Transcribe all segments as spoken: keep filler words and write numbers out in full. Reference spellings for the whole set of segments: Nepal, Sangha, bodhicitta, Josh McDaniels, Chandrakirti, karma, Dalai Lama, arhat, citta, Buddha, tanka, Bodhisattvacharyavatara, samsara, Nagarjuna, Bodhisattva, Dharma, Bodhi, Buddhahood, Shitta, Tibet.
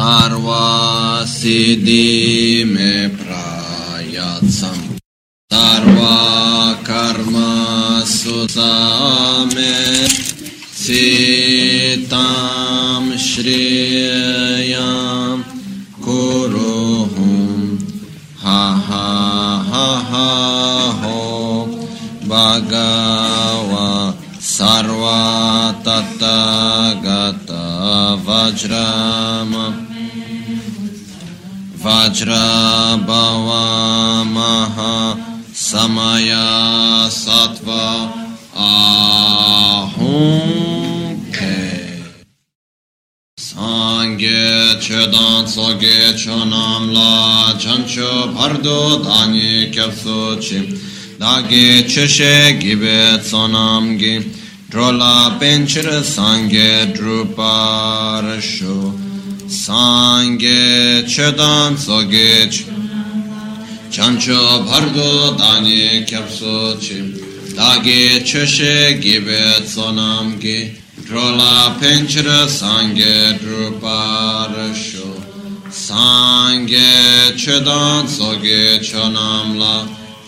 sarva siddhi me prayatsam sarva karma susame sitam shriyam kuruhum ha ha ha ha ho bhagava sarva tathagata vajrama vajra bhava maha samaya sattva ahum ke sangye chedan soge chonam la chancho bardo dani kapsochi dage cheshe gibe sonam gi drola benchira sangye druparasho sangye chedan soge Chancho bardo dani kyapsochi dagi cheshe gibe sonamgi drola penchra sange druparasho sange chedan soge chonamla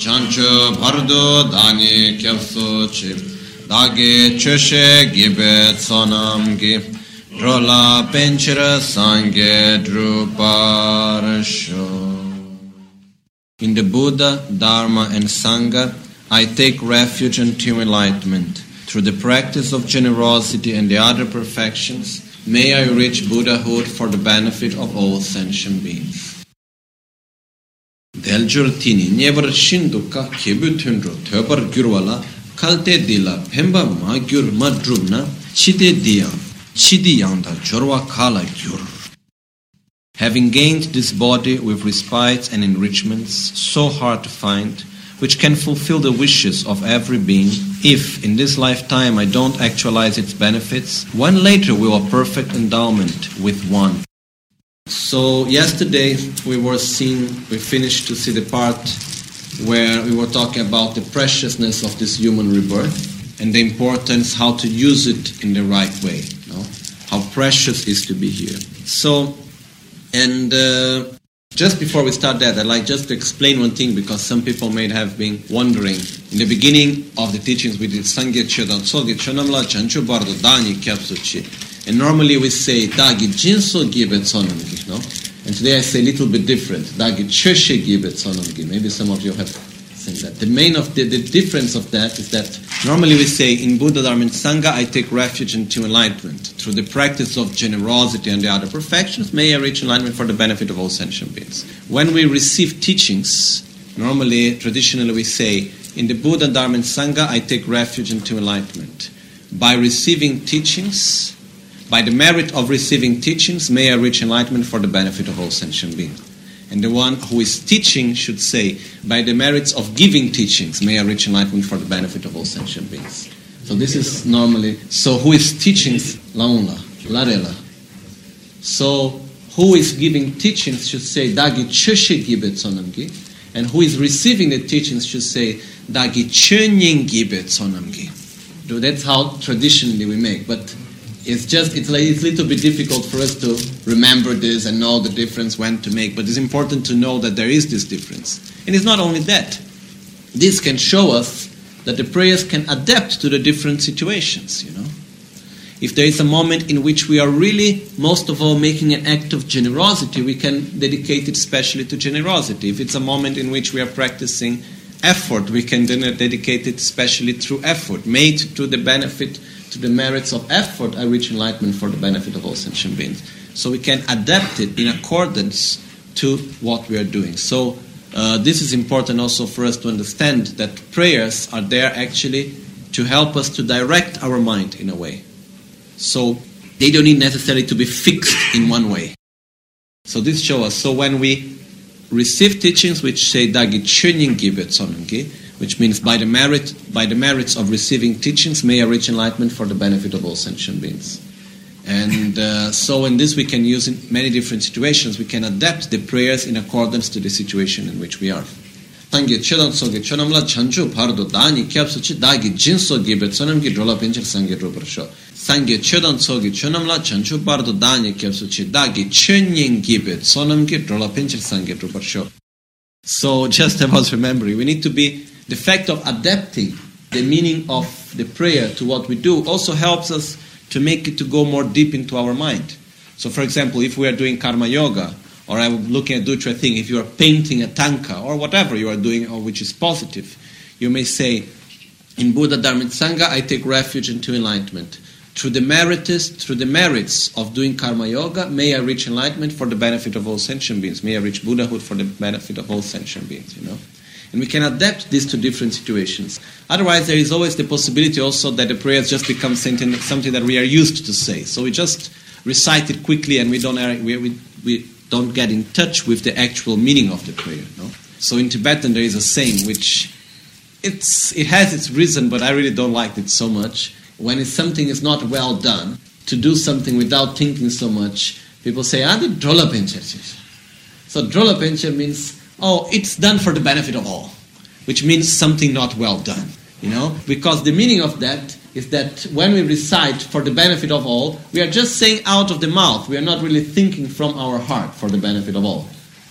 chancho bardo dani kyapsochi dagi cheshe gibe sonamgi drola penchra sange druparasho. In the Buddha, Dharma and Sangha, I take refuge until enlightenment. Through the practice of generosity and the other perfections, may I reach Buddhahood for the benefit of all sentient beings. Del Jortini never shinduka kebutundro töbar gurwala kalte dila pemba magur madrubna chide diam chidiyanda jorwa kala gur. Having gained this body with respites and enrichments, so hard to find, which can fulfill the wishes of every being, if in this lifetime I don't actualize its benefits, when later will a perfect endowment with one. So yesterday we were seeing, we finished to see the part where we were talking about the preciousness of this human rebirth and the importance how to use it in the right way, you know? How precious it is to be here. So. And uh, just before we start that, I'd like just to explain one thing, because some people may have been wondering. In the beginning of the teachings, we did Sangye Chedan Soge Chonamla Chanchu Bardo Dani Kyapsuchi. And normally we say Dagi Jinso Gibet Sonamgi, no? And today I say a little bit different. Dagi Cheshe Gibet Sonamgi. Maybe some of you have seen that. The main of the, the difference of that is that normally we say in Buddha, Dharma and Sangha, I take refuge into enlightenment. Through the practice of generosity and the other perfections, may I reach enlightenment for the benefit of all sentient beings. When we receive teachings, normally, traditionally we say, in the Buddha, Dharma and Sangha, I take refuge into enlightenment. By receiving teachings, by the merit of receiving teachings, may I reach enlightenment for the benefit of all sentient beings. And the one who is teaching should say, by the merits of giving teachings, may I reach enlightenment for the benefit of all sentient beings. So this is normally, so who is teaching? Launla, Larela. So who is giving teachings should say, Dagi Cheshe Gibet Sonamgi. And who is receiving the teachings should say, Dagi Chenyeng Gibet Sonamgi. So that's how traditionally we make. But It's just, it's, like, it's a little bit difficult for us to remember this and know the difference when to make, but it's important to know that there is this difference. And it's not only that. This can show us that the prayers can adapt to the different situations, you know. If there is a moment in which we are really, most of all, making an act of generosity, we can dedicate it specially to generosity. If it's a moment in which we are practicing effort, we can then dedicate it specially through effort, made to the benefit to the merits of effort, I reach enlightenment for the benefit of all sentient beings. So we can adapt it in accordance to what we are doing. So uh, this is important also for us to understand that prayers are there actually to help us to direct our mind in a way. So they don't need necessarily to be fixed in one way. So this shows us, so when we receive teachings which say Dagi Chönying Gibet Sonamgi, which means by the merit, by the merits of receiving teachings, may I reach enlightenment for the benefit of all sentient beings. And uh, so in this we can use in many different situations, we can adapt the prayers in accordance to the situation in which we are. tangi chedan so ge chonamla chanchu pardo dani kyapsu chi dagi jinso ge betsonam ge rola penchak sange robrasho sange chedan so ge chonamla chanchu pardo dani kyapsu chi dagi chenyen ge betsonam ge rola penchak sange robrasho. So just about remembering, we need to be the fact of adapting the meaning of the prayer to what we do also helps us to make it to go more deep into our mind. So for example, if we are doing karma yoga, or I'm looking at Dutra thing, if you are painting a tanka, or whatever you are doing, or which is positive, you may say, in Buddha, Dharma, Sangha, I take refuge into enlightenment. Through the meritus, through the merits of doing karma yoga, may I reach enlightenment for the benefit of all sentient beings. May I reach Buddhahood for the benefit of all sentient beings, you know. And we can adapt this to different situations. Otherwise, there is always the possibility also that the prayers just become something that we are used to say. So we just recite it quickly and we don't... We, we, we, don't get in touch with the actual meaning of the prayer. No? So in Tibetan there is a saying which it's it has its reason, but I really don't like it so much. When it's something is not well done, to do something without thinking so much, people say, ah, the drola pencha. So drola pencha means, oh, it's done for the benefit of all, which means something not well done. You know, because the meaning of that is that when we recite for the benefit of all, we are just saying out of the mouth. We are not really thinking from our heart for the benefit of all.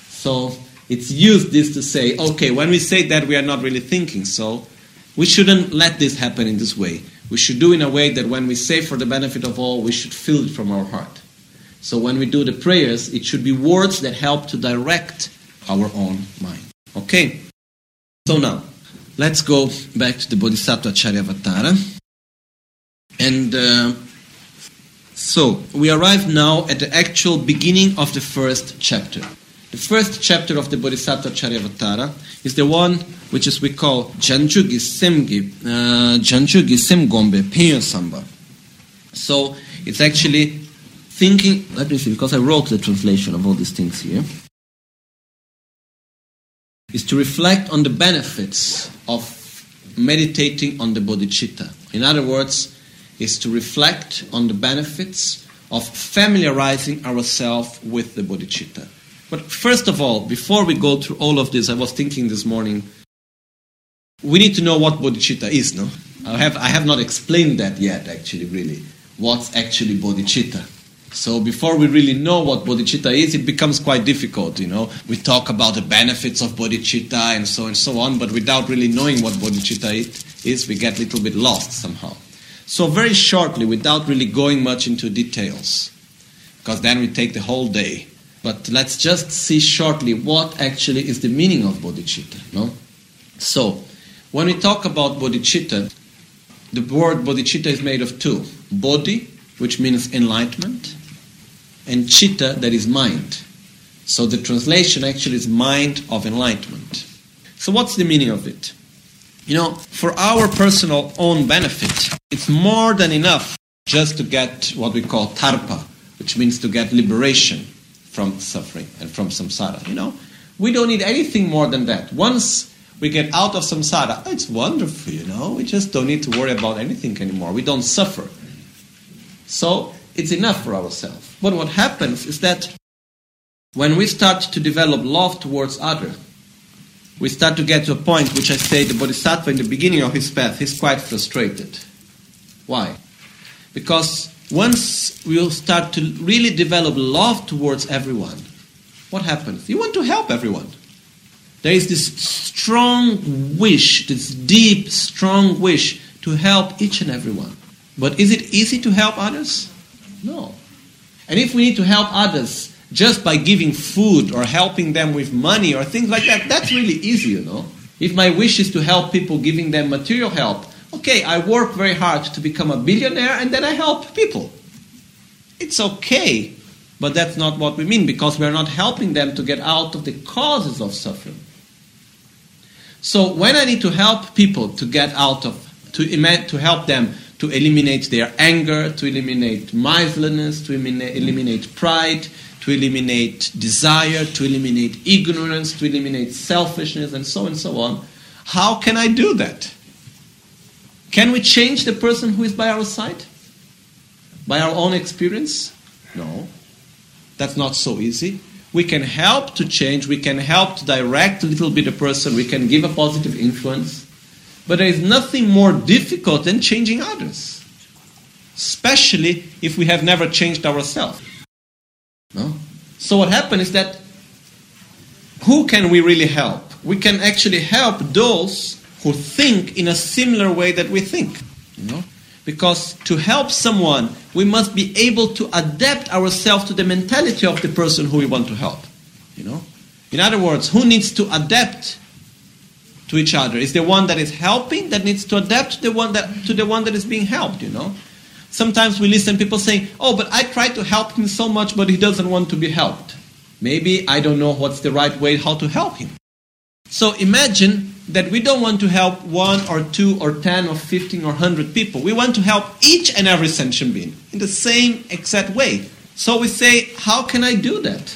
So it's used this to say, okay, when we say that, we are not really thinking. So we shouldn't let this happen in this way. We should do in a way that when we say for the benefit of all, we should feel it from our heart. So when we do the prayers, it should be words that help to direct our own mind. Okay? So now, let's go back to the Bodhisattva-charyavatara. And uh, so, we arrive now at the actual beginning of the first chapter. The first chapter of the Bodhisattva-charyavatara is the one which is we call Janjugi Semgi, uh, Janjugi Semgombe Penyosamba. So, it's actually thinking... Let me see, because I wrote the translation of all these things here. Is to reflect on the benefits of meditating on the bodhicitta. In other words, is to reflect on the benefits of familiarizing ourselves with the bodhicitta. But first of all, before we go through all of this, I was thinking this morning, we need to know what bodhicitta is, no? I have I have not explained that yet, actually, really. What's actually bodhicitta? So before we really know what bodhicitta is, it becomes quite difficult, you know. We talk about the benefits of bodhicitta and so and so on, but without really knowing what bodhicitta it is, we get a little bit lost somehow. So very shortly, without really going much into details, because then we take the whole day. But let's just see shortly what actually is the meaning of bodhicitta, no? So, when we talk about bodhicitta, the word bodhicitta is made of two. Bodhi, which means enlightenment, and citta, that is mind. So the translation actually is mind of enlightenment. So what's the meaning of it? You know, for our personal own benefit, it's more than enough just to get what we call tarpa, which means to get liberation from suffering and from samsara, you know. We don't need anything more than that. Once we get out of samsara, it's wonderful, you know. We just don't need to worry about anything anymore. We don't suffer. So it's enough for ourselves. But what happens is that when we start to develop love towards others, we start to get to a point which I say the Bodhisattva in the beginning of his path, he's quite frustrated. Why? Because once we start to really develop love towards everyone, what happens? You want to help everyone. There is this strong wish, this deep, strong wish to help each and everyone. But is it easy to help others? No. And if we need to help others, just by giving food or helping them with money or things like that, that's really easy, you know. If my wish is to help people, giving them material help, okay, I work very hard to become a billionaire and then I help people. It's okay, but that's not what we mean because we're not helping them to get out of the causes of suffering. So when I need to help people to get out of, to, to help them to eliminate their anger, to eliminate miserliness, to eliminate, eliminate pride, to eliminate desire, to eliminate ignorance, to eliminate selfishness, and so and so on. How can I do that? Can we change the person who is by our side? By our own experience? No. That's not so easy. we can help to change, we can help to direct a little bit a person, we can give a positive influence. But there is nothing more difficult than changing others, especially if we have never changed ourselves. No? So what happens is that who can we really help? We can actually help those who think in a similar way that we think. You know? Because to help someone, we must be able to adapt ourselves to the mentality of the person who we want to help. You know? In other words, who needs to adapt to each other? Is the one that is helping that needs to adapt to the one that to the one that is being helped, you know? Sometimes we listen to people saying, oh, but I tried to help him so much, but he doesn't want to be helped. Maybe I don't know what's the right way how to help him. So imagine that we don't want to help one or two or ten or fifteen or one hundred people. We want to help each and every sentient being in the same exact way. So we say, how can I do that?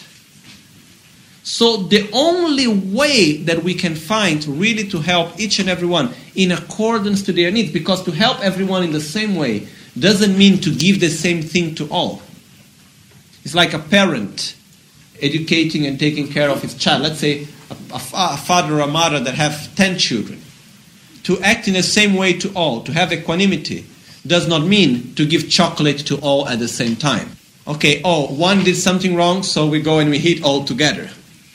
So the only way that we can find really to help each and everyone in accordance to their needs, because to help everyone in the same way doesn't mean to give the same thing to all. It's like a parent educating and taking care of his child. Let's say a, a, a father or a mother that have ten children. To act in the same way to all, to have equanimity, does not mean to give chocolate to all at the same time. Okay, oh, one did something wrong, so we go and we hit all together.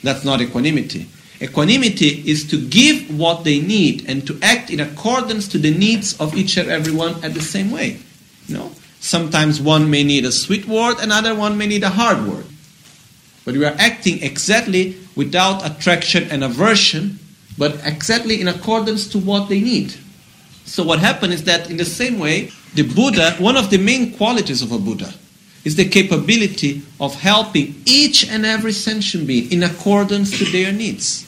That's not equanimity. Equanimity is to give what they need and to act in accordance to the needs of each and everyone at the same way. You know? Sometimes one may need a sweet word, another one may need a hard word. But we are acting exactly without attraction and aversion, but exactly in accordance to what they need. So what happened is that in the same way, the Buddha, one of the main qualities of a Buddha, is the capability of helping each and every sentient being in accordance to their needs.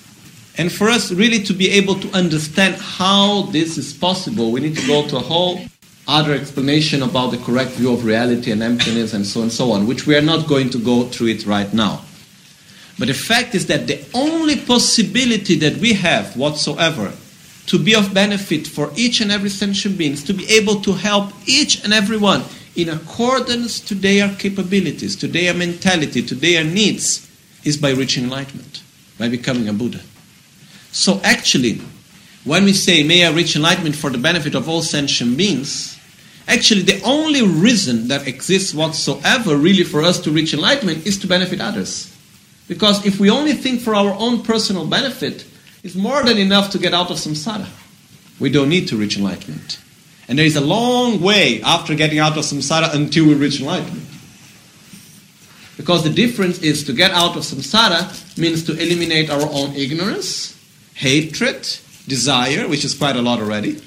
And for us really to be able to understand how this is possible, we need to go to a whole other explanation about the correct view of reality and emptiness and so on and so on, which we are not going to go through it right now. But the fact is that the only possibility that we have whatsoever to be of benefit for each and every sentient being is to be able to help each and everyone in accordance to their capabilities, to their mentality, to their needs, is by reaching enlightenment, by becoming a Buddha. So actually, when we say, may I reach enlightenment for the benefit of all sentient beings, actually the only reason that exists whatsoever really for us to reach enlightenment is to benefit others. Because if we only think for our own personal benefit, it's more than enough to get out of samsara. We don't need to reach enlightenment. And there is a long way after getting out of samsara until we reach enlightenment. Because the difference is to get out of samsara means to eliminate our own ignorance, hatred, desire, which is quite a lot already,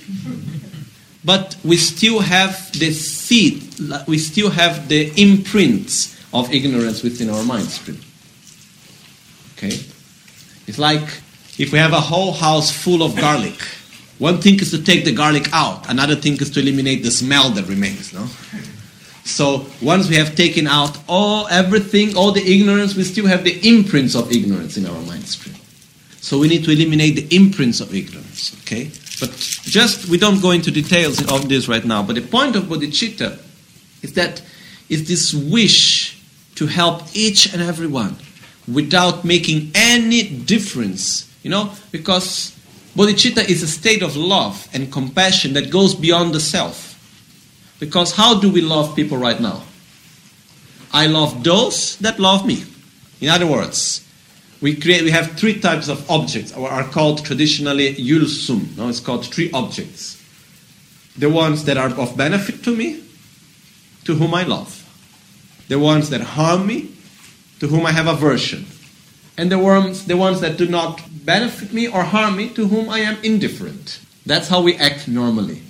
but we still have the seed, we still have the imprints of ignorance within our mind stream. Okay? It's like if we have a whole house full of garlic. One thing is to take the garlic out, another thing is to eliminate the smell that remains, no? So once we have taken out all everything, all the ignorance, we still have the imprints of ignorance in our mind stream. So we need to eliminate the imprints of ignorance, okay? But just, we don't go into details of this right now, but the point of bodhicitta is that is this wish to help each and everyone without making any difference, you know? Because bodhicitta is a state of love and compassion that goes beyond the self. Because how do we love people right now? I love those that love me. In other words, We create. We have three types of objects, or are called traditionally yulsum. No, it's called three objects. The ones that are of benefit to me, to whom I love. The ones that harm me, to whom I have aversion. And the ones, the ones that do not benefit me or harm me, to whom I am indifferent. That's how we act normally.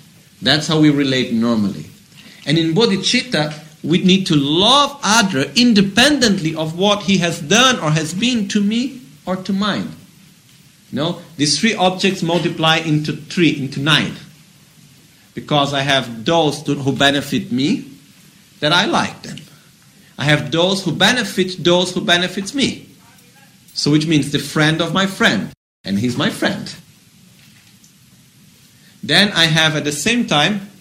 That's how we relate normally. And in bodhicitta, we need to love other independently of what he has done or has been to me or to mine. No, these three objects multiply into three, into nine. Because I have those to, who benefit me, that I like them. I have those who benefit those who benefit me. So which means the friend of my friend, and he's my friend. Then I have at the same time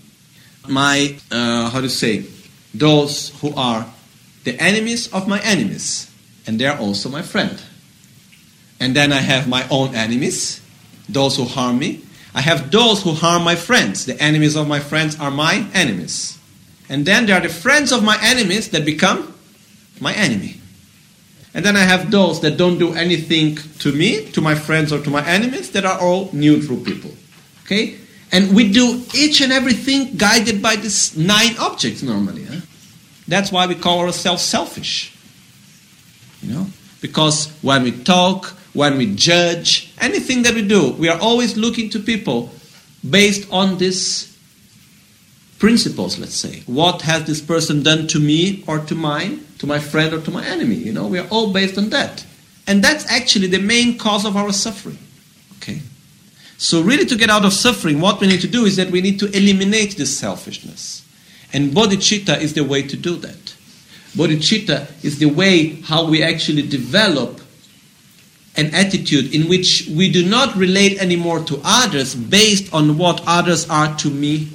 my, uh, how to say... those who are the enemies of my enemies. and they are also my friend. And then I have my own enemies, those who harm me. I have those who harm my friends. The enemies of my friends are my enemies. And then there are the friends of my enemies that become my enemy. And then I have those that don't do anything to me, to my friends or to my enemies, that are all neutral people. Okay? And we do each and everything guided by these nine objects normally. Huh? That's why we call ourselves selfish. You know? Because when we talk, when we judge, anything that we do, we are always looking to people based on these principles, let's say. What has this person done to me or to mine, to my friend or to my enemy? You know, we are all based on that. And that's actually the main cause of our suffering. Okay? So really to get out of suffering, what we need to do is that we need to eliminate this selfishness. And bodhicitta is the way to do that. Bodhicitta is the way how we actually develop an attitude in which we do not relate anymore to others based on what others are to me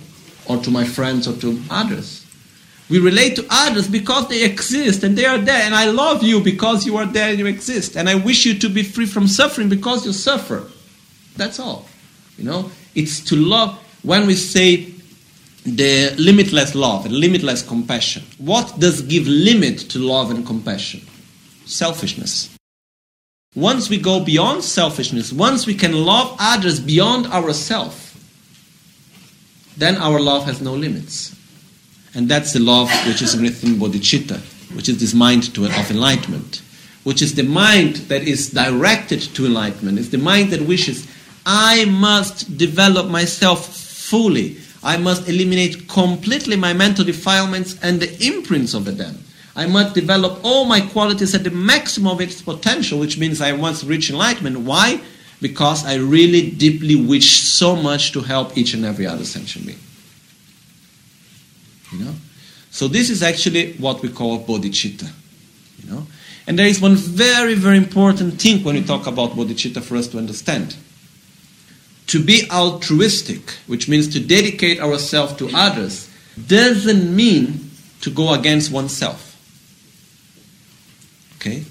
or to my friends or to others. We relate to others because they exist and they are there, and I love you because you are there and you exist, and I wish you to be free from suffering because you suffer. That's all. You know, it's to love. When we say the limitless love and limitless compassion, what does give limit to love and compassion? Selfishness. Once we go beyond selfishness, once we can love others beyond ourselves, then our love has no limits. And that's the love which is written in bodhicitta, which is this mind to, of enlightenment, which is the mind that is directed to enlightenment. It's the mind that wishes, I must develop myself fully. I must eliminate completely my mental defilements and the imprints of them. I must develop all my qualities at the maximum of its potential, which means I must reach enlightenment. Why? Because I really deeply wish so much to help each and every other sentient being. You know? So this is actually what we call bodhicitta. You know? And there is one very, very important thing when we talk about bodhicitta for us to understand. To be altruistic, which means to dedicate ourselves to others, doesn't mean to go against oneself. Okay?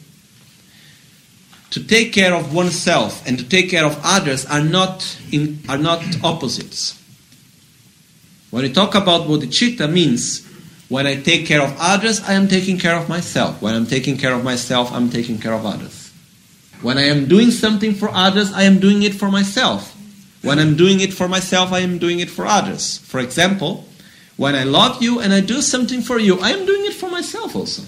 To take care of oneself and to take care of others are not in, are not opposites. When we talk about bodhicitta, means when I take care of others, I am taking care of myself. When I'm taking care of myself, I'm taking care of others. When I am doing something for others, I am doing it for myself. When I'm doing it for myself, I am doing it for others. For example, when I love you and I do something for you, I am doing it for myself also.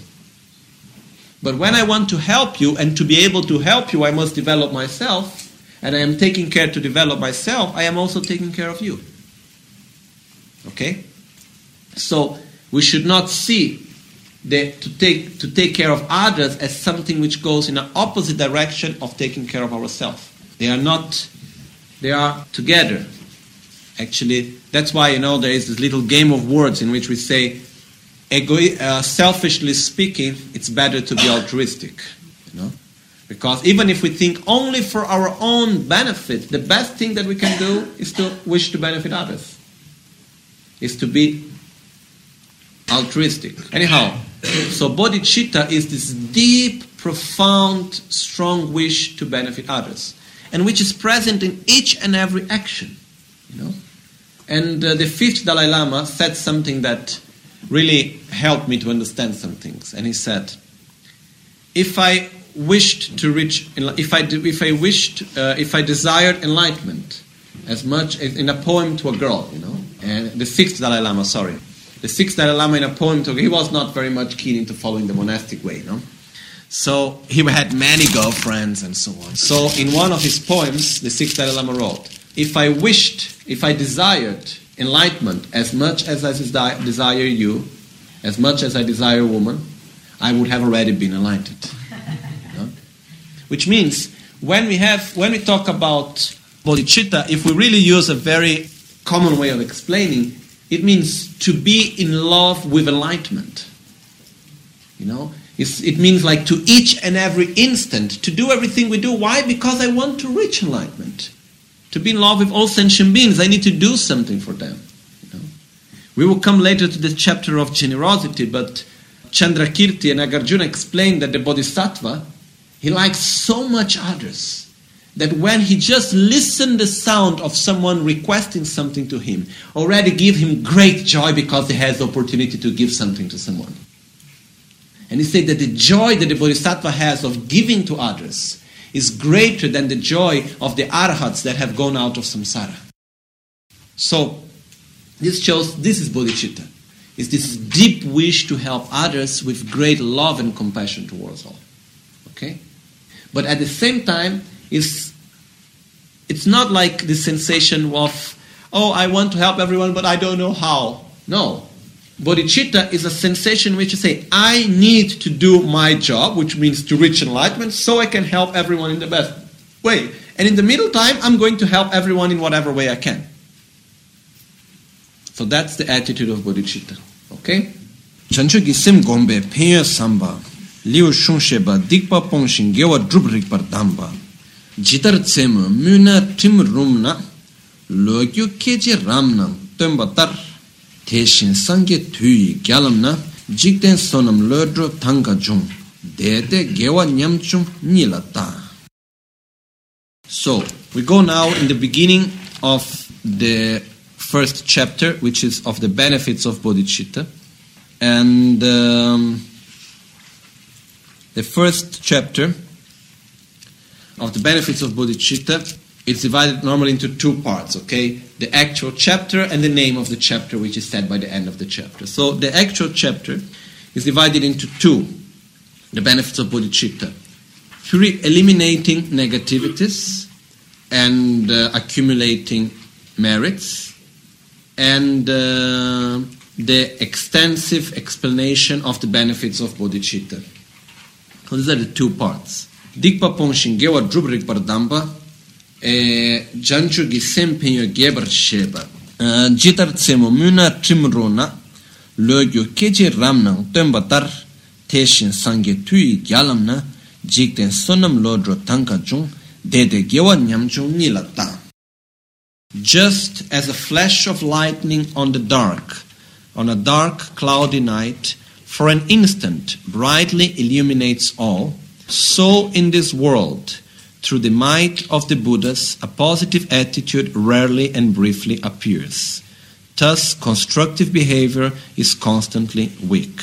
But when I want to help you, and to be able to help you, I must develop myself, and I am taking care to develop myself, I am also taking care of you. Okay? So, we should not see the, to take, to take care of others as something which goes in an opposite direction of taking care of ourselves. They are not, they are together. Actually, that's why, you know, there is this little game of words in which we say, Ego, uh, selfishly speaking, it's better to be altruistic, you know, because even if we think only for our own benefit, the best thing that we can do is to wish to benefit others, is to be altruistic. Anyhow, so bodhicitta is this deep, profound, strong wish to benefit others, and which is present in each and every action, you know. And uh, the fifth Dalai Lama said something that really helped me to understand some things. And he said, if I wished to reach, if I, if I wished, uh, if I desired enlightenment as much as in a poem to a girl, you know, and the sixth Dalai Lama, sorry, the sixth Dalai Lama in a poem to a girl, he was not very much keen into following the monastic way, you know. So he had many girlfriends and so on. So in one of his poems, the sixth Dalai Lama wrote, if I wished, if I desired enlightenment as much as I desire you, as much as I desire a woman, I would have already been enlightened. You know? Which means when we have, when we talk about bodhicitta, if we really use a very common way of explaining, it means to be in love with enlightenment. You know, it's, it means like to each and every instant, to do everything we do. Why? Because I want to reach enlightenment. To be in love with all sentient beings, I need to do something for them. You know? We will come later to the chapter of generosity, but Chandrakirti and Nagarjuna explained that the Bodhisattva, he likes so much others that when he just listened the sound of someone requesting something to him, already give him great joy because he has the opportunity to give something to someone. And he said that the joy that the Bodhisattva has of giving to others is greater than the joy of the arhats that have gone out of samsara. So, this shows, this is bodhicitta. It's this deep wish to help others with great love and compassion towards all. Okay? But at the same time, it's, it's not like the sensation of, oh, I want to help everyone, but I don't know how. No. Bodhicitta is a sensation which you say, I need to do my job, which means to reach enlightenment, so I can help everyone in the best way. And in the middle time, I'm going to help everyone in whatever way I can. So that's the attitude of bodhicitta. Okay? Chanchuki sim gombe penya samba, liu shunsheba dikpa pongshin gewa drubrikpar damba, jitar tsemu muna tim rumna, lokyu keji ramnam tembatar, teshin sange tui gyalamna, jikten sonam lodro tanga jung, dede gewa nyamchum nilata. So, we go now in the beginning of the first chapter, which is of the benefits of bodhicitta, and um, the first chapter of the benefits of bodhicitta, it's divided normally into two parts, okay? The actual chapter and the name of the chapter, which is said by the end of the chapter. So the actual chapter is divided into two, the benefits of bodhicitta. Three, eliminating negativities and uh, accumulating merits. And uh, the extensive explanation of the benefits of bodhicitta. So these are the two parts. Dikpa pongshin gewa drubrik bardamba, janchu gisem penyo gebar sheba, jitar tsemo muna trimrona, logyo keji ramnang tembatar, teshin sange tui gyalamna, jikten sonam lodro tankajung, dede gewa nyamchung nilata. Just as a flash of lightning on the dark, on a dark, cloudy night, for an instant brightly illuminates all, so in this world, through the might of the Buddhas, a positive attitude rarely and briefly appears. Thus, constructive behavior is constantly weak.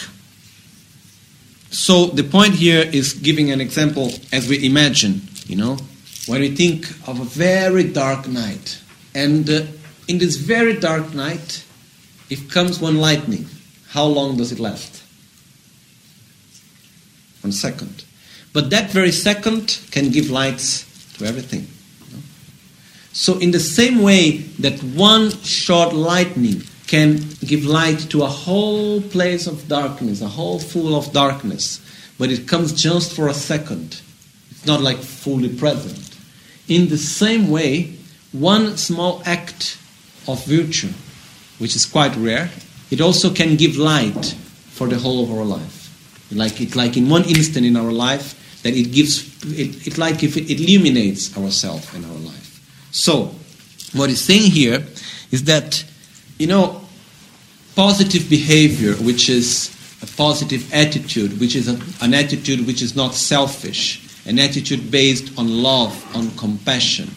So the point here is giving an example as we imagine, you know, when we think of a very dark night, and uh, in this very dark night, if comes one lightning, how long does it last? One second. But that very second can give lights to everything. You know? So in the same way that one short lightning can give light to a whole place of darkness, a whole full of darkness, but it comes just for a second. It's not like fully present. In the same way, one small act of virtue, which is quite rare, it also can give light for the whole of our life. Like it, like in one instant in our life, that it gives, it, it like if it illuminates ourselves and our life. So, what it's saying here is that, you know, positive behavior, which is a positive attitude, which is a, an attitude which is not selfish, an attitude based on love, on compassion,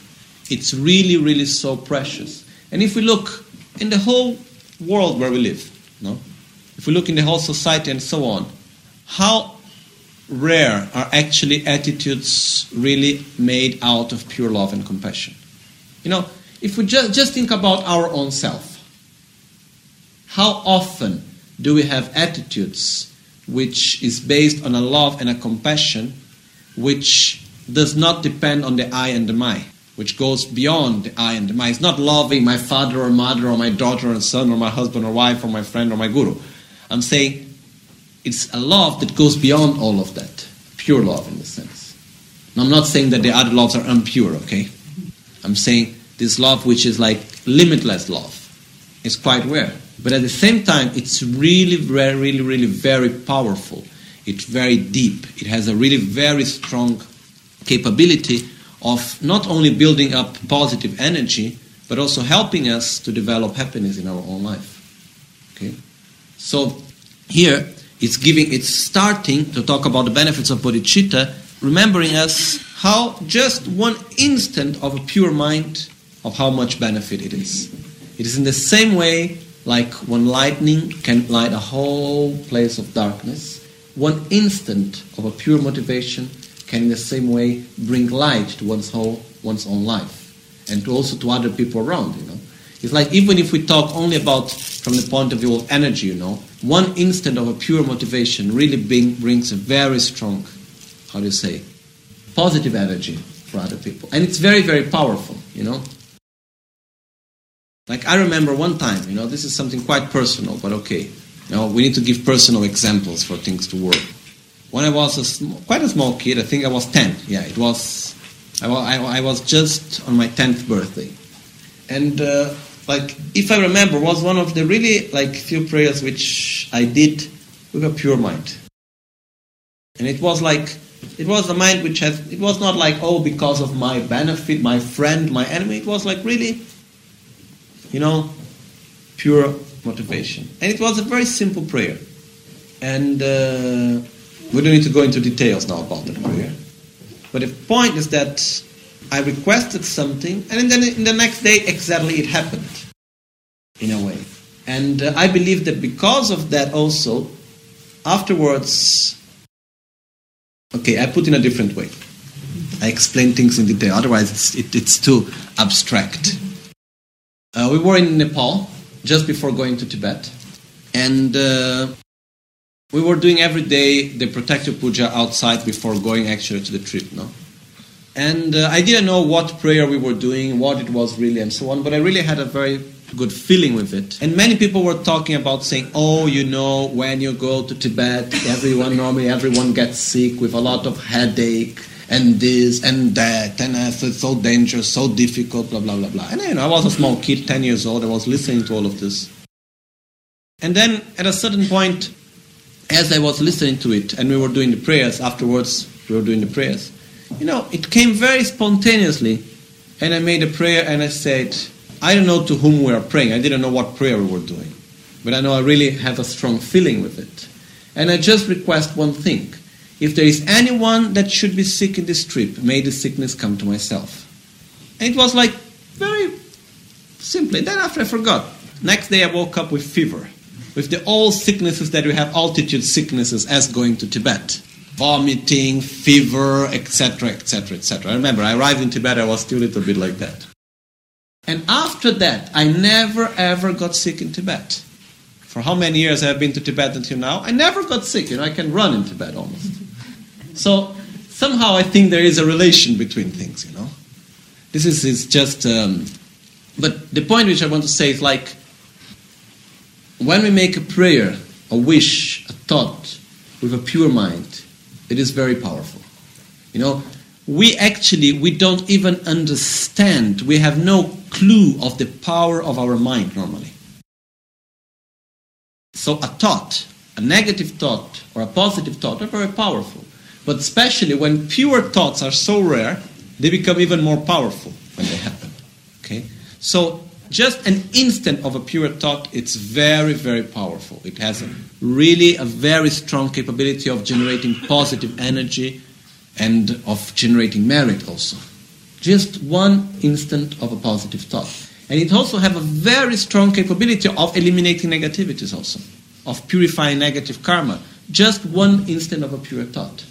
it's really, really so precious. And if we look in the whole world where we live, no? If we look in the whole society and so on, how rare are actually attitudes really made out of pure love and compassion? You know, if we just, just think about our own self, how often do we have attitudes which is based on a love and a compassion which does not depend on the I and the my? Which goes beyond the I and the my. It's not loving my father or mother or my daughter or son or my husband or wife or my friend or my guru. I'm saying it's a love that goes beyond all of that. Pure love in the sense. And I'm not saying that the other loves are impure, okay? I'm saying this love which is like limitless love is quite rare. But at the same time, it's really, very, really, really very powerful. It's very deep. It has a really very strong capability of not only building up positive energy, but also helping us to develop happiness in our own life. Okay? So here, It's giving, it's starting to talk about the benefits of bodhicitta, remembering us how just one instant of a pure mind, of how much benefit it is. It is in the same way like when lightning can light a whole place of darkness. One instant of a pure motivation can in the same way bring light to one's whole, one's own life, and to also to other people around, you know. It's like even if we talk only about from the point of view of energy, you know, one instant of a pure motivation really bring, brings a very strong, how do you say, positive energy for other people. And it's very, very powerful, you know. Like I remember one time, you know, this is something quite personal, but okay. You know, we need to give personal examples for things to work. When I was a sm- quite a small kid, I think I was ten. Yeah, it was, I, I, I was just on my tenth birthday. And uh, like, if I remember, was one of the really like few prayers which I did with a pure mind. And it was like, it was a mind which has, it was not like, oh, because of my benefit, my friend, my enemy. It was like really, you know, pure motivation. And it was a very simple prayer. And uh, we don't need to go into details now about the prayer. But the point is that I requested something, and then in the next day, exactly it happened, in a way. And uh, I believe that because of that also, afterwards, okay, I put in a different way. I explain things in detail, otherwise it's, it, it's too abstract. Uh, we were in Nepal, just before going to Tibet, and uh, we were doing every day the protective puja outside before going actually to the trip, no? And uh, I didn't know what prayer we were doing, what it was really, and so on, but I really had a very good feeling with it. And many people were talking about saying, oh, you know, when you go to Tibet, everyone, normally everyone gets sick with a lot of headache, and this, and that, and uh, it's so dangerous, so difficult, blah, blah, blah, blah. And you know, I was a small kid, ten years old, I was listening to all of this. And then, at a certain point, as I was listening to it, and we were doing the prayers, afterwards, we were doing the prayers, you know, it came very spontaneously, and I made a prayer, and I said, I don't know to whom we are praying, I didn't know what prayer we were doing, but I know I really have a strong feeling with it. And I just request one thing, if there is anyone that should be sick in this trip, may the sickness come to myself. And it was like, very simply, then after I forgot. Next day I woke up with fever, with the all sicknesses that we have, altitude sicknesses as going to Tibet. Vomiting, fever, et cetera, et cetera, et cetera. I remember, I arrived in Tibet, I was still a little bit like that. And after that, I never ever got sick in Tibet. For how many years I have been to Tibet until now, I never got sick, you know, I can run in Tibet almost. So, somehow I think there is a relation between things, you know. This is, is just... Um, but the point which I want to say is like, when we make a prayer, a wish, a thought, with a pure mind, it is very powerful. You know, we actually, we don't even understand, we have no clue of the power of our mind normally. So a thought, a negative thought or a positive thought are very powerful. But especially when pure thoughts are so rare, they become even more powerful when they happen. Okay? So just an instant of a pure thought, it's very, very powerful. It has a, really a very strong capability of generating positive energy and of generating merit also. Just one instant of a positive thought. And it also has a very strong capability of eliminating negativities also, of purifying negative karma. Just one instant of a pure thought.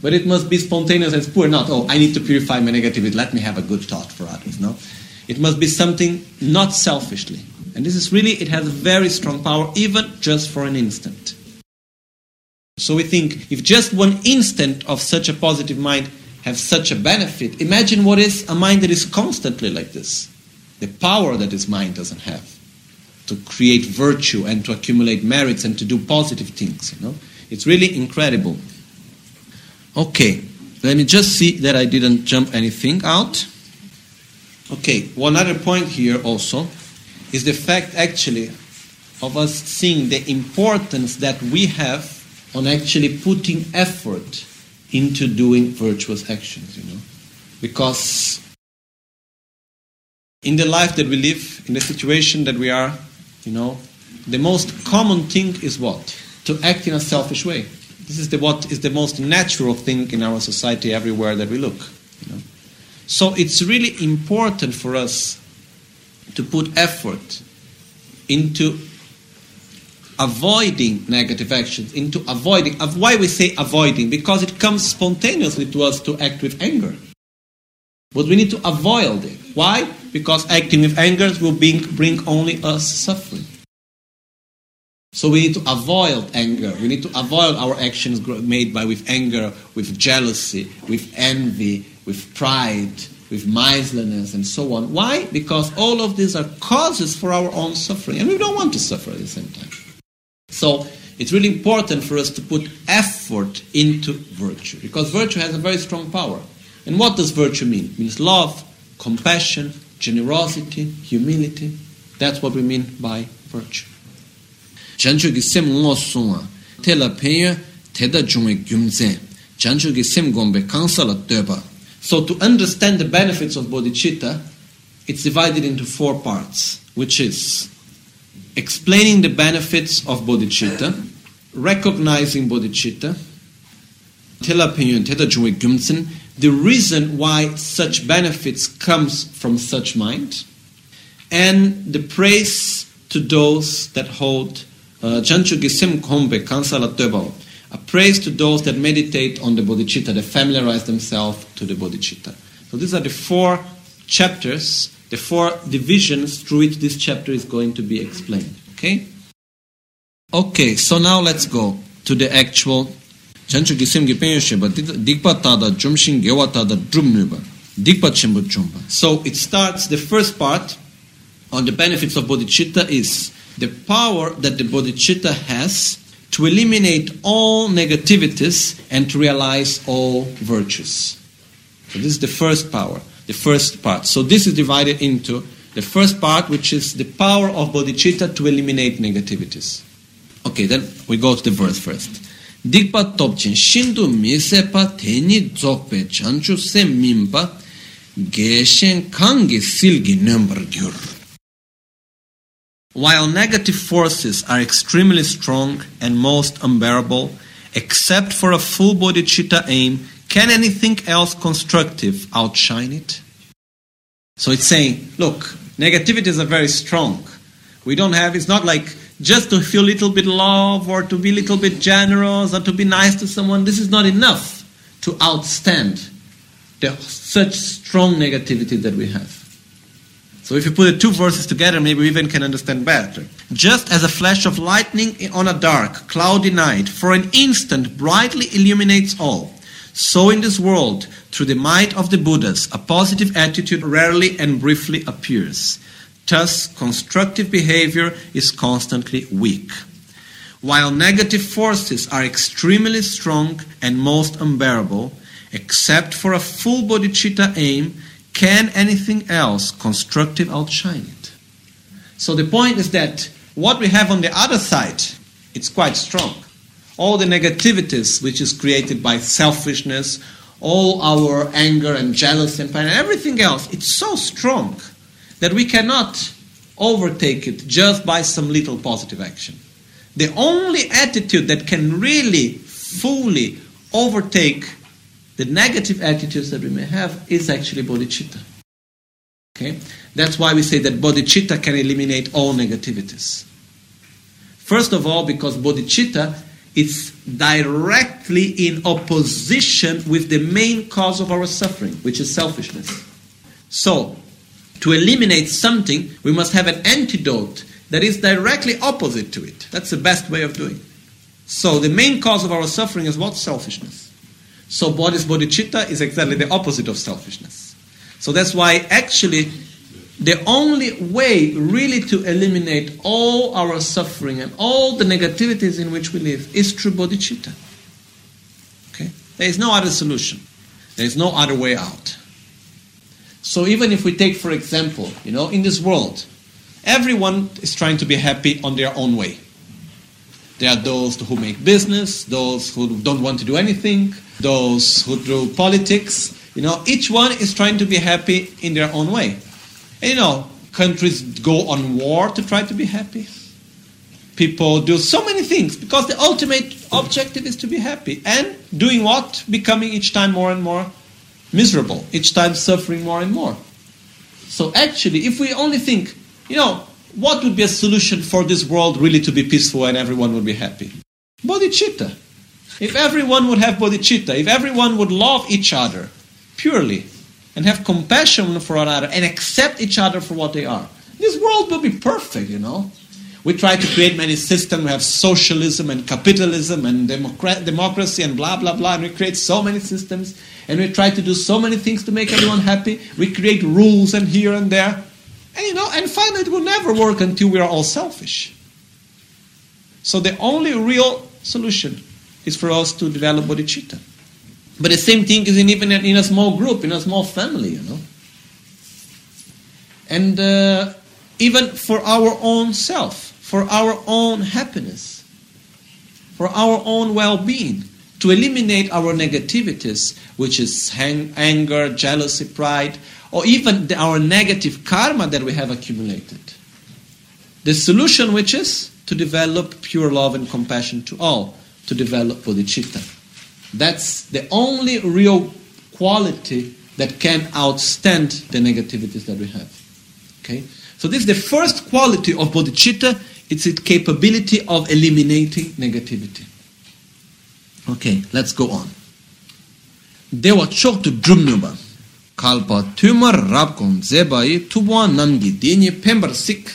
But it must be spontaneous and pure, not, oh, I need to purify my negativity, let me have a good thought for others, no? It must be something not selfishly. And this is really, it has a very strong power, even just for an instant. So we think, if just one instant of such a positive mind has such a benefit, imagine what is a mind that is constantly like this. The power that this mind doesn't have to create virtue and to accumulate merits and to do positive things, you know. It's really incredible. Okay, let me just see that I didn't jump anything out. Okay, one other point here also is the fact actually of us seeing the importance that we have on actually putting effort into doing virtuous actions, you know. Because in the life that we live, in the situation that we are, you know, the most common thing is what? to act in a selfish way. This is the, what is the most natural thing in our society everywhere that we look. You know? So it's really important for us to put effort into avoiding negative actions, into avoiding. Of why we say avoiding? Because it comes spontaneously to us to act with anger. But we need to avoid it. Why? Because acting with anger will bring, bring only us suffering. So we need to avoid anger. We need to avoid our actions made by with anger, with jealousy, with envy, with pride, with miserliness, and so on. Why? Because all of these are causes for our own suffering, and we don't want to suffer at the same time. So it's really important for us to put effort into virtue, because virtue has a very strong power. And what does virtue mean? It means love, compassion, generosity, humility. That's what we mean by virtue. Chancho ki sem ngo sunga, te la penya, te da junge gyumzen. Chancho ki sem gombe kansa la teba. So to understand the benefits of bodhicitta, it's divided into four parts, which is explaining the benefits of bodhicitta, recognizing bodhicitta, the reason why such benefits comes from such mind, and the praise to those that hold uh, a praise to those that meditate on the bodhicitta, that familiarize themselves to the bodhicitta. So these are the four chapters, the four divisions through which this chapter is going to be explained. Okay? Okay, so now let's go to the actual. So it starts, the first part on the benefits of bodhicitta is the power that the bodhicitta has to eliminate all negativities and to realize all virtues. So this is the first power. The first part. So this is divided into the first part, which is the power of bodhicitta to eliminate negativities. Okay, then we go to the verse first. Dikpa topchen shindu misepa teni dzokpe chanchu se mimpa geshen kangi silgi nembargyur. While negative forces are extremely strong and most unbearable, except for a full bodhicitta aim, can anything else constructive outshine it? So it's saying, look, negativities are very strong. We don't have, it's not like just to feel a little bit love or to be a little bit generous or to be nice to someone. This is not enough to outstand the such strong negativity that we have. So if you put the two verses together, maybe we even can understand better. Just as a flash of lightning on a dark, cloudy night, for an instant brightly illuminates all, so in this world, through the might of the Buddhas, a positive attitude rarely and briefly appears. Thus, constructive behavior is constantly weak. While negative forces are extremely strong and most unbearable, except for a full bodhicitta aim, can anything else constructive outshine it? So the point is that what we have on the other side, it's quite strong. All the negativities which is created by selfishness, all our anger and jealousy and pain, everything else, it's so strong that we cannot overtake it just by some little positive action. The only attitude that can really fully overtake the negative attitudes that we may have is actually bodhicitta. Okay? That's why we say that bodhicitta can eliminate all negativities. First of all, because bodhicitta, it's directly in opposition with the main cause of our suffering, which is selfishness. So, to eliminate something, we must have an antidote that is directly opposite to it. That's the best way of doing it. So, the main cause of our suffering is what? Selfishness. So, Bodhis bodhicitta is exactly the opposite of selfishness. So, that's why actually the only way really to eliminate all our suffering and all the negativities in which we live is through bodhicitta. Okay? There is no other solution. There is no other way out. So even if we take, for example, you know, in this world, everyone is trying to be happy on their own way. There are those who make business, those who don't want to do anything, those who do politics. You know, each one is trying to be happy in their own way. You know, countries go on war to try to be happy. people do so many things because the ultimate objective is to be happy. And doing what? Becoming each time more and more miserable, each time suffering more and more. So actually, if we only think, you know, what would be a solution for this world really to be peaceful and everyone would be happy? Bodhicitta. If everyone would have bodhicitta, if everyone would love each other purely and have compassion for another and accept each other for what they are, this world will be perfect, you know. We try to create many systems. We have socialism and capitalism and democra- democracy and blah, blah, blah. And we create so many systems. And we try to do so many things to make everyone happy. We create rules and here and there. And, you know, and finally it will never work until we are all selfish. So the only real solution is for us to develop bodhicitta. But the same thing is in even in a small group, in a small family, you know. And uh, even for our own self, for our own happiness, for our own well-being, to eliminate our negativities, which is hang- anger, jealousy, pride, or even the, our negative karma that we have accumulated. The solution, which is to develop pure love and compassion to all, to develop bodhicitta. That's the only real quality that can outstand the negativities that we have. Okay? So this is the first quality of bodhicitta. It's its capability of eliminating negativity. Okay, let's go on. Dewa chok tu drumnyuba. Kalpa tumar rabkon zebai tuwa namgi dini pembar sik.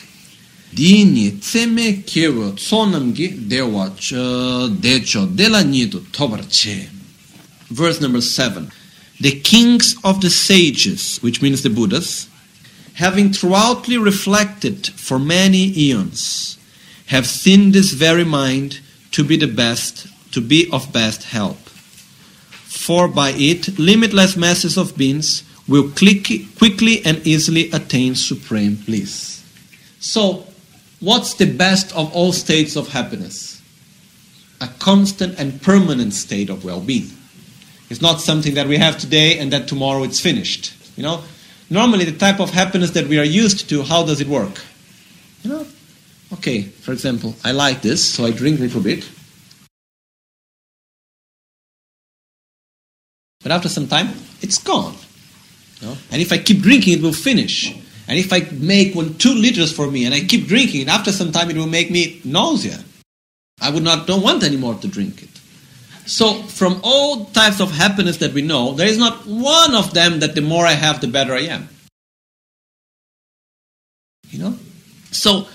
Dini tseme kewa tsonamgi dewa decho dela nido tobarche. Verse number seven. The kings of the sages, which means the Buddhas, having throughoutly reflected for many eons, have seen this very mind to be the best, to be of best help. For by it, limitless masses of beings will quickly and easily attain supreme bliss. So, what's the best of all states of happiness? A constant and permanent state of well-being. It's not something that we have today and that tomorrow it's finished. You know, normally the type of happiness that we are used to, how does it work? You know, okay, for example, I like this, so I drink a little bit. But after some time, it's gone. You know? And if I keep drinking, it will finish. And if I make one, two liters for me, and I keep drinking, and after some time, it will make me nausea. I would not don't want anymore to drink it. So from all types of happiness that we know, there is not one of them that the more I have, the better I am. You know? So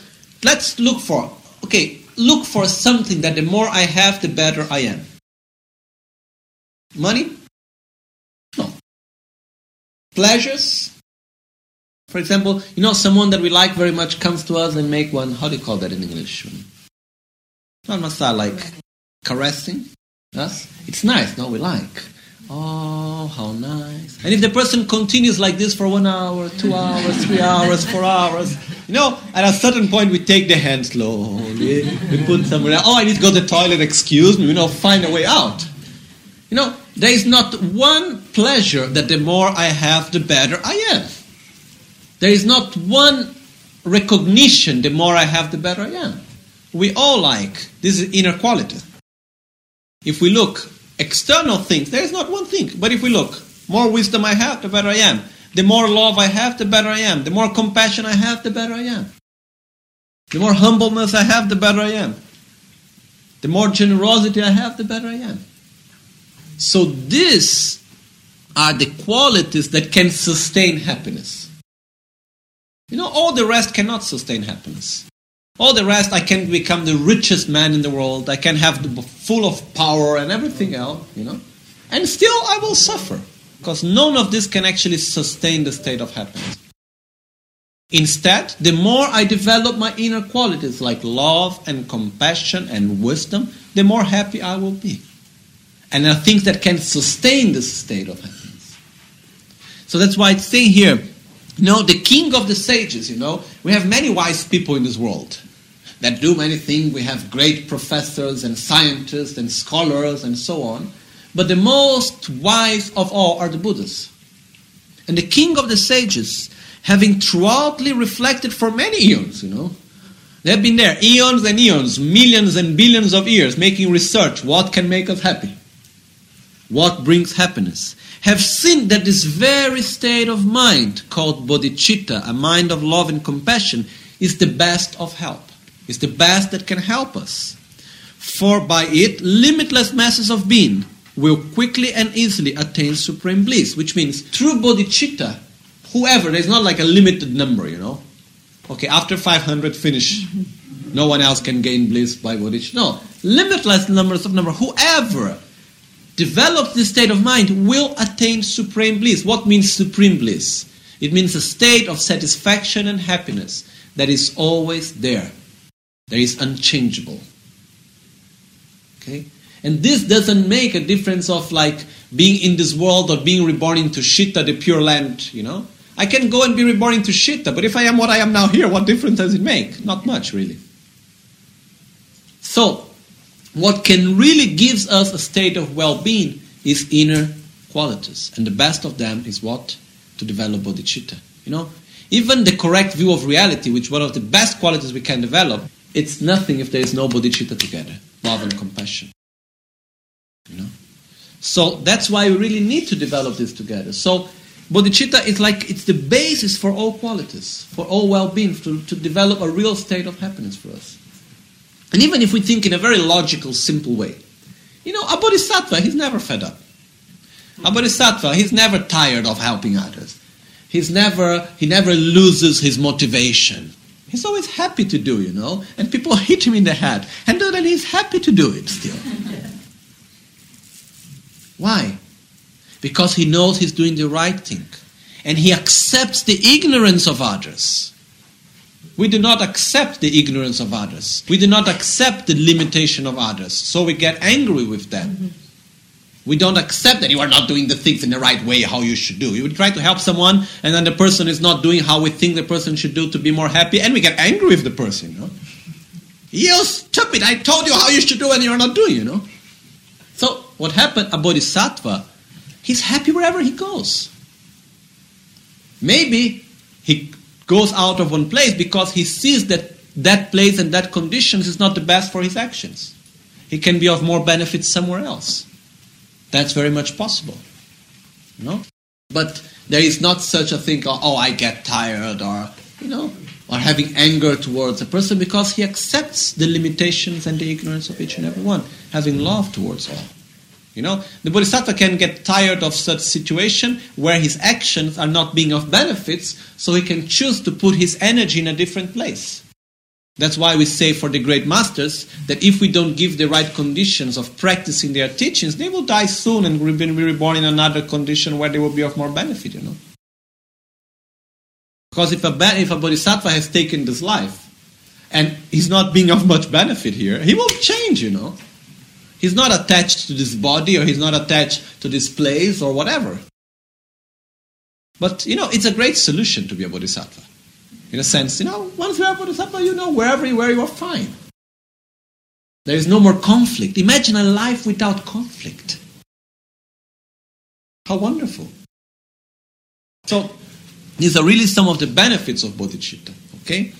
let's look for, okay, look for something that the more I have, the better I am. Money? Pleasures, for example, you know, someone that we like very much comes to us and make one, how do you call that in English? Not masala, like caressing us. It's nice, no, we like. Oh, how nice. And if the person continues like this for one hour, two hours, three hours, four hours, you know, at a certain point we take the hand slowly, we put somewhere, oh, I need to go to the toilet, excuse me, you know, find a way out. You know, there is not one pleasure that the more I have, the better I am. There is not one recognition, the more I have, the better I am. We all like, this is inner quality. If we look external things, there is not one thing. But if we look, more wisdom I have, the better I am. The more love I have, the better I am. The more compassion I have, the better I am. The more humbleness I have, the better I am. The more generosity I have, the better I am. So these are the qualities that can sustain happiness. You know, all the rest cannot sustain happiness. All the rest, I can become the richest man in the world. I can have the full of power and everything else, you know. And still I will suffer. Because none of this can actually sustain the state of happiness. Instead, the more I develop my inner qualities like love and compassion and wisdom, the more happy I will be. And are things that can sustain this state of happiness. So that's why it's saying here, you know, the king of the sages, you know, we have many wise people in this world that do many things. We have great professors and scientists and scholars and so on. But the most wise of all are the Buddhas. And the king of the sages, having throughoutly reflected for many years, you know, They've been there eons and eons, millions and billions of years, making research. What can make us happy? What brings happiness? Have seen that this very state of mind, called bodhicitta, a mind of love and compassion, is the best of help. It's the best that can help us. For by it, limitless masses of being will quickly and easily attain supreme bliss. Which means, through bodhicitta, whoever, there's not like a limited number, you know. Okay, after five hundred, finish. No one else can gain bliss by bodhicitta. No, limitless numbers of number. Whoever develops this state of mind will attain supreme bliss. What means supreme bliss? It means a state of satisfaction and happiness that is always there. That is unchangeable. Okay? And this doesn't make a difference of like being in this world or being reborn into Shitta, the Pure Land, you know. I can go and be reborn into Shitta, but if I am what I am now here, what difference does it make? Not much, really. So, what can really gives us a state of well-being is inner qualities. And the best of them is what? To develop bodhicitta. You know, even the correct view of reality, which is one of the best qualities we can develop, it's nothing if there is no bodhicitta together. Love and compassion. You know? So, that's why we really need to develop this together. So, bodhicitta is like, it's the basis for all qualities, for all well-being, to, to develop a real state of happiness for us. And even if we think in a very logical, simple way, you know, a bodhisattva, he's never fed up. A bodhisattva, he's never tired of helping others. He's never, he never loses his motivation. He's always happy to do, you know, and people hit him in the head. And then he's happy to do it still. Why? Because he knows he's doing the right thing. And he accepts the ignorance of others. We do not accept the ignorance of others. We do not accept the limitation of others. So we get angry with them. Mm-hmm. We don't accept that you are not doing the things in the right way how you should do. You would try to help someone and then the person is not doing how we think the person should do to be more happy. And we get angry with the person, you know. You stupid, I told you how you should do and you are not doing, you know. So what happened? A bodhisattva, he's happy wherever he goes. Maybe he goes out of one place because he sees that that place and that conditions is not the best for his actions. He can be of more benefit somewhere else. That's very much possible. You know? But there is not such a thing, oh, I get tired, or, you know, or having anger towards a person, because he accepts the limitations and the ignorance of each and every one, having love towards all. You know, the bodhisattva can get tired of such situation where his actions are not being of benefits, so he can choose to put his energy in a different place. That's why we say for the great masters that if we don't give the right conditions of practicing their teachings, they will die soon and will be reborn in another condition where they will be of more benefit, you know. Because if a, if a bodhisattva has taken this life and he's not being of much benefit here, he will change, you know. He's not attached to this body, or he's not attached to this place, or whatever. But, you know, it's a great solution to be a bodhisattva. In a sense, you know, once you are a bodhisattva, you know wherever you are, you are fine. There is no more conflict. Imagine a life without conflict. How wonderful. So, these are really some of the benefits of bodhicitta, okay?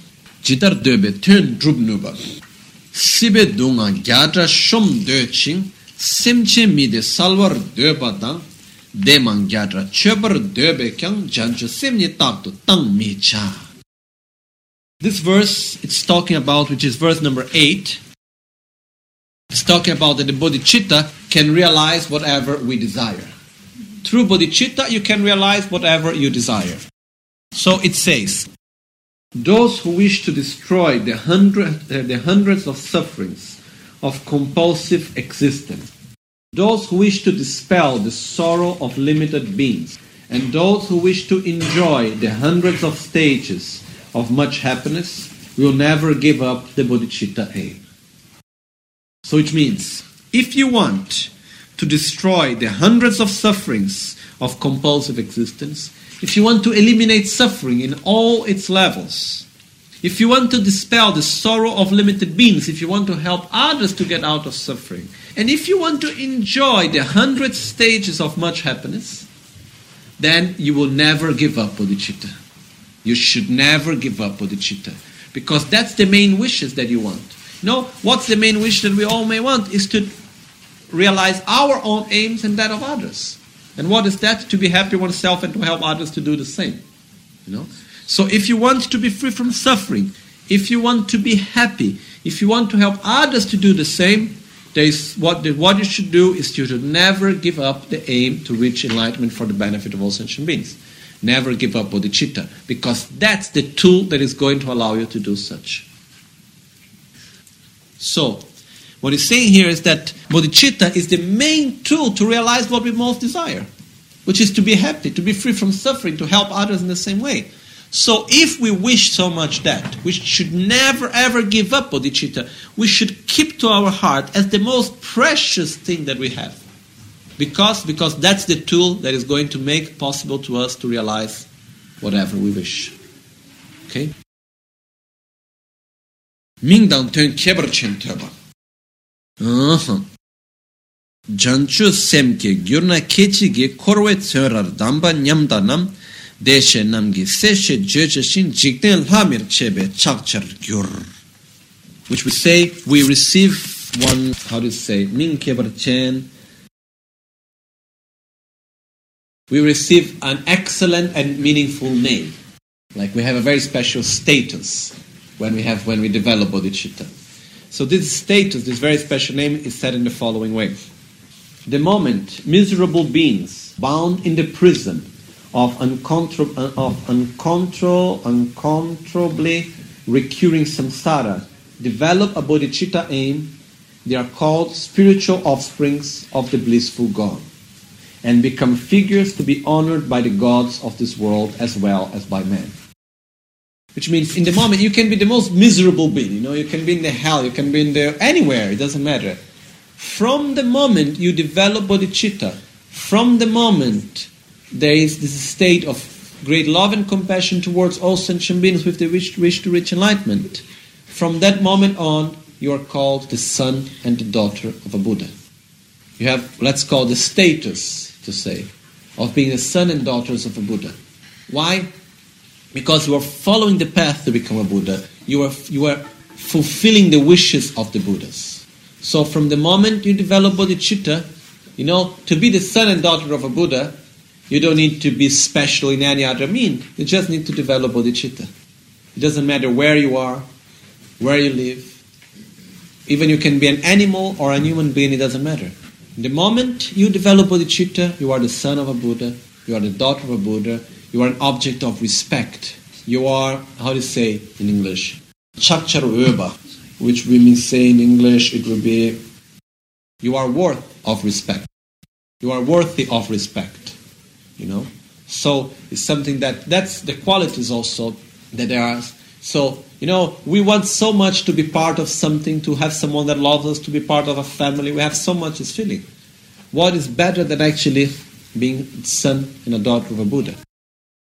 Jitar döbe tön drubnuba. Sibe dunga gyatra shum döching, simche mide salvar döbadang, demang gyatra chöbar döbekyang, janju simni taktu tang micha. This verse it's talking about, which is verse number eight, it's talking about that the bodhicitta can realize whatever we desire. Through bodhicitta, you can realize whatever you desire. So it says, those who wish to destroy the, hundred, uh, the hundreds of sufferings of compulsive existence, those who wish to dispel the sorrow of limited beings, and those who wish to enjoy the hundreds of stages of much happiness, will never give up the bodhicitta aim. So it means, if you want to destroy the hundreds of sufferings of compulsive existence, if you want to eliminate suffering in all its levels, if you want to dispel the sorrow of limited beings, if you want to help others to get out of suffering, and if you want to enjoy the hundred stages of much happiness, then you will never give up bodhicitta. You should never give up bodhicitta. because that's the main wishes that you want. No, what's the main wish that we all may want is to realize our own aims and that of others. And what is that? To be happy oneself and to help others to do the same. You know. So if you want to be free from suffering, if you want to be happy, if you want to help others to do the same, there is what the, what you should do is you should never give up the aim to reach enlightenment for the benefit of all sentient beings. Never give up bodhicitta, because that's the tool that is going to allow you to do such. So, what he's saying here is that bodhicitta is the main tool to realize what we most desire, which is to be happy, to be free from suffering, to help others in the same way. So if we wish so much that, we should never ever give up bodhicitta. We should keep to our heart as the most precious thing that we have. Because, because that's the tool that is going to make possible to us to realize whatever we wish. Okay? Mingdan tön keberchen töba. Uh-huh. Janchu semke gyurna kechige korwe tsörar damba nyamdanam deshe namgi seshe jecheshin jikten lamir chebe chakchar gyur. Which we say, we receive one, how do you say, Ming keberchen. We receive an excellent and meaningful name. Like we have a very special status when we have when we develop bodhicitta. So this status, this very special name, is said in the following way. The moment miserable beings bound in the prison of, uncontro- of uncontrol- uncontrollably recurring samsara develop a bodhicitta aim, they are called spiritual offsprings of the blissful God, and become figures to be honored by the gods of this world as well as by man. Which means in the moment you can be the most miserable being, you know, you can be in the hell, you can be in the anywhere, it doesn't matter. From the moment you develop bodhicitta, from the moment there is this state of great love and compassion towards all sentient beings with the wish, wish to reach enlightenment, from that moment on you are called the son and the daughter of a Buddha. You have, let's call the status, to say, of being the son and daughters of a Buddha. Why? Because you are following the path to become a Buddha. You are you are fulfilling the wishes of the Buddhas. So from the moment you develop bodhicitta, you know, to be the son and daughter of a Buddha, you don't need to be special in any other mean. You just need to develop bodhicitta. It doesn't matter where you are, where you live. Even you can be an animal or a human being, it doesn't matter. The moment you develop bodhicitta, you are the son of a Buddha, you are the daughter of a Buddha, you are an object of respect. You are, how do you say in English? Chakcharoeba, which we may say in English, it will be, you are worth of respect. You are worthy of respect, you know? So it's something that, that's the qualities also that there are. So, you know, we want so much to be part of something, to have someone that loves us, to be part of a family. We have so much this feeling. What is better than actually being a son and a daughter of a Buddha?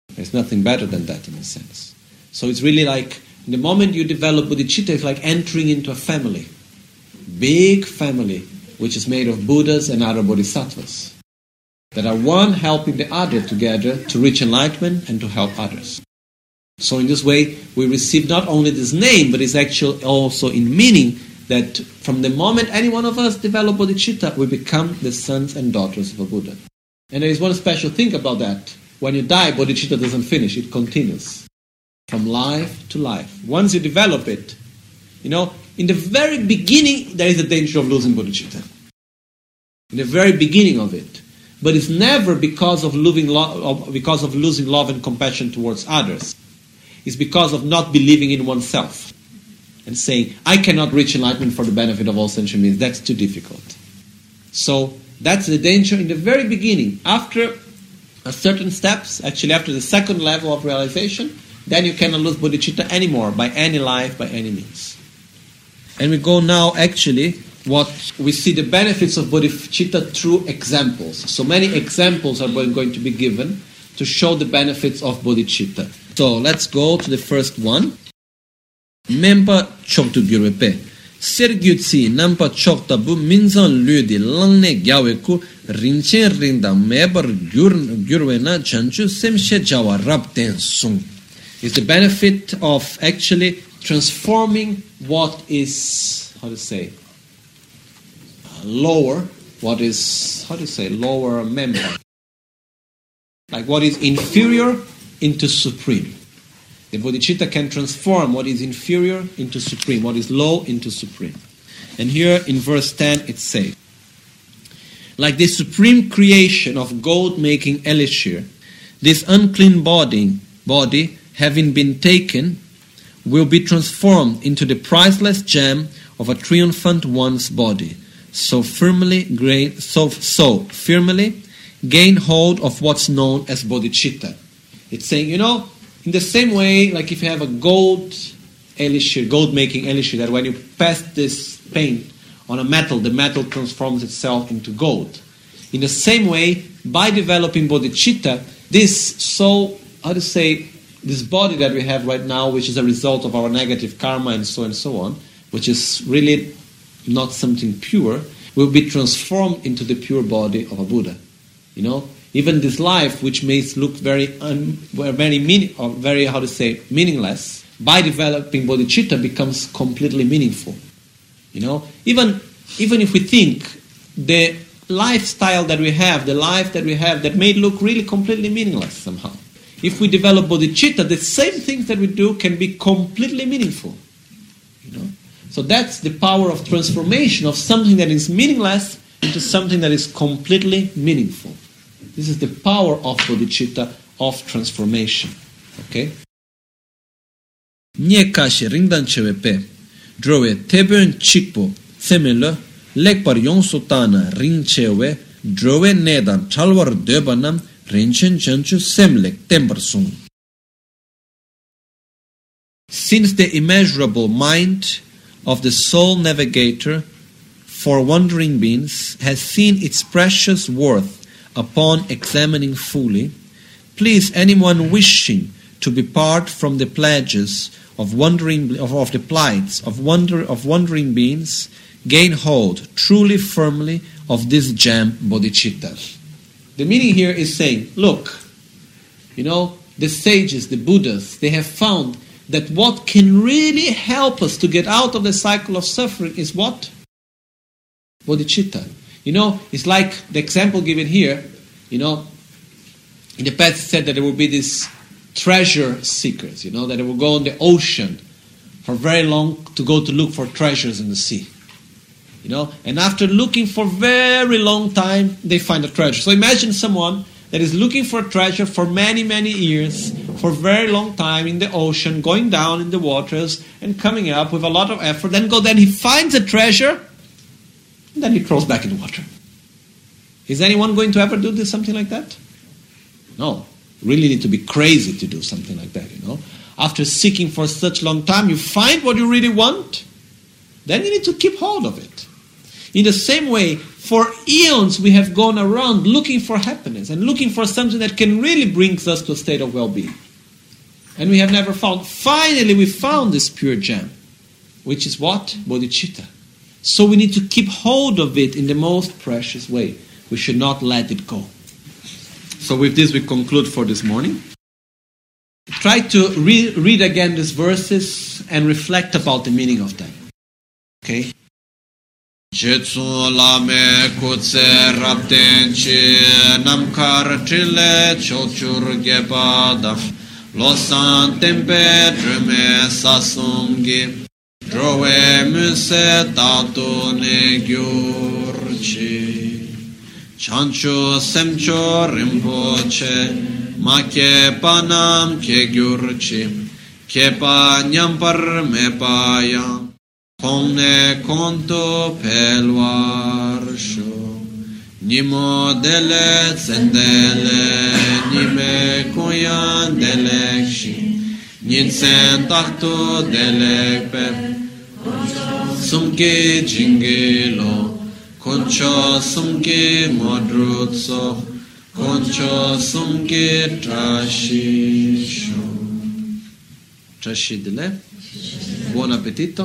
There's nothing better than that in a sense. So it's really like, the moment you develop bodhicitta, it's like entering into a family. Big family, which is made of Buddhas and other bodhisattvas. That are one helping the other together to reach enlightenment and to help others. So in this way, we receive not only this name, but it's actually also in meaning that from the moment any one of us develop bodhicitta, we become the sons and daughters of a Buddha. And there is one special thing about that. When you die, bodhicitta doesn't finish, it continues. From life to life. Once you develop it, you know, in the very beginning, there is a danger of losing bodhicitta. In the very beginning of it. But it's never because of losing lo- because of losing love and compassion towards others. Is because of not believing in oneself and saying, I cannot reach enlightenment for the benefit of all sentient beings. That's too difficult. So that's the danger in the very beginning. After a certain steps, actually after the second level of realization, then you cannot lose bodhicitta anymore by any life, by any means. And we go now actually what we see the benefits of bodhicitta through examples. So many examples are going to be given to show the benefits of bodhicitta. So let's go to the first one. Mempa choktu gyurwepe. Sergyutsi nampa choktabu minzan ludi langne gyaweku rinchen rinda mebar gyurwena chanchu semshe jawa rabten sung. It's the benefit of actually transforming what is, how to say, lower, what is, how to say, lower member. Like what is inferior into supreme. The bodhicitta can transform what is inferior into supreme, what is low into supreme. And here in verse ten it says, like the supreme creation of gold-making elixir, this unclean body, body, having been taken, will be transformed into the priceless gem of a triumphant one's body. So firmly, gain, so, so firmly gain hold of what's known as bodhicitta. It's saying, you know, in the same way, like if you have a gold elixir, gold-making elixir, that when you pass this paint on a metal, the metal transforms itself into gold. In the same way, by developing bodhicitta, this so, how to say, this body that we have right now, which is a result of our negative karma and so and so on, which is really not something pure, will be transformed into the pure body of a Buddha. You know, even this life, which may look very, un, very, meaning, or very, how to say, meaningless, by developing bodhicitta becomes completely meaningful. You know, even even if we think the lifestyle that we have, the life that we have, that may look really completely meaningless somehow. If we develop bodhicitta, the same things that we do can be completely meaningful. You know, so that's the power of transformation of something that is meaningless into something that is completely meaningful. This is the power of bodhicitta, of transformation. Okay. Nye kashi ringdan chewepe. Drowe tebun chikpo semelo lekpar yon sotana rinchewe drowe nedan chalwar debanam rinchen chanchu semlek tempersun. Since the immeasurable mind of the soul navigator for wandering beings has seen its precious worth upon examining fully, please anyone wishing to depart from the pledges of wandering of, of the plights of wander of wandering beings, gain hold truly firmly of this gem bodhicitta. The meaning here is saying, look, you know, the sages, the Buddhas, they have found that what can really help us to get out of the cycle of suffering is what? Bodhicitta. You know, it's like the example given here. You know, in the past it said that there will be this treasure seekers, you know, that they will go in the ocean for very long to go to look for treasures in the sea, you know, and after looking for very long time, they find a treasure. So imagine someone that is looking for a treasure for many, many years, for very long time in the ocean, going down in the waters and coming up with a lot of effort, then go then he finds a treasure, and then he crawls back in the water. Is anyone going to ever do this, something like that? No. Really need to be crazy to do something like that, you know. After seeking for such long time, you find what you really want, then you need to keep hold of it. In the same way, for eons we have gone around looking for happiness and looking for something that can really bring us to a state of well-being. And we have never found. Finally, we found this pure gem, which is what? Bodhicitta. So we need to keep hold of it in the most precious way. We should not let it go. So with this we conclude for this morning. Try to re- read again these verses and reflect about the meaning of them. Okay? Chancho semcho rimpoche, ma che panam che gyurci, che pa nyampar me paya, conne conto peluarsho, nimo dele zendele, nime koyan delekshi, nitsen takto delekpe, sumke jingelo. Concho sumke modrutso, concho sumke trashisho. Trascidele, buon appetito.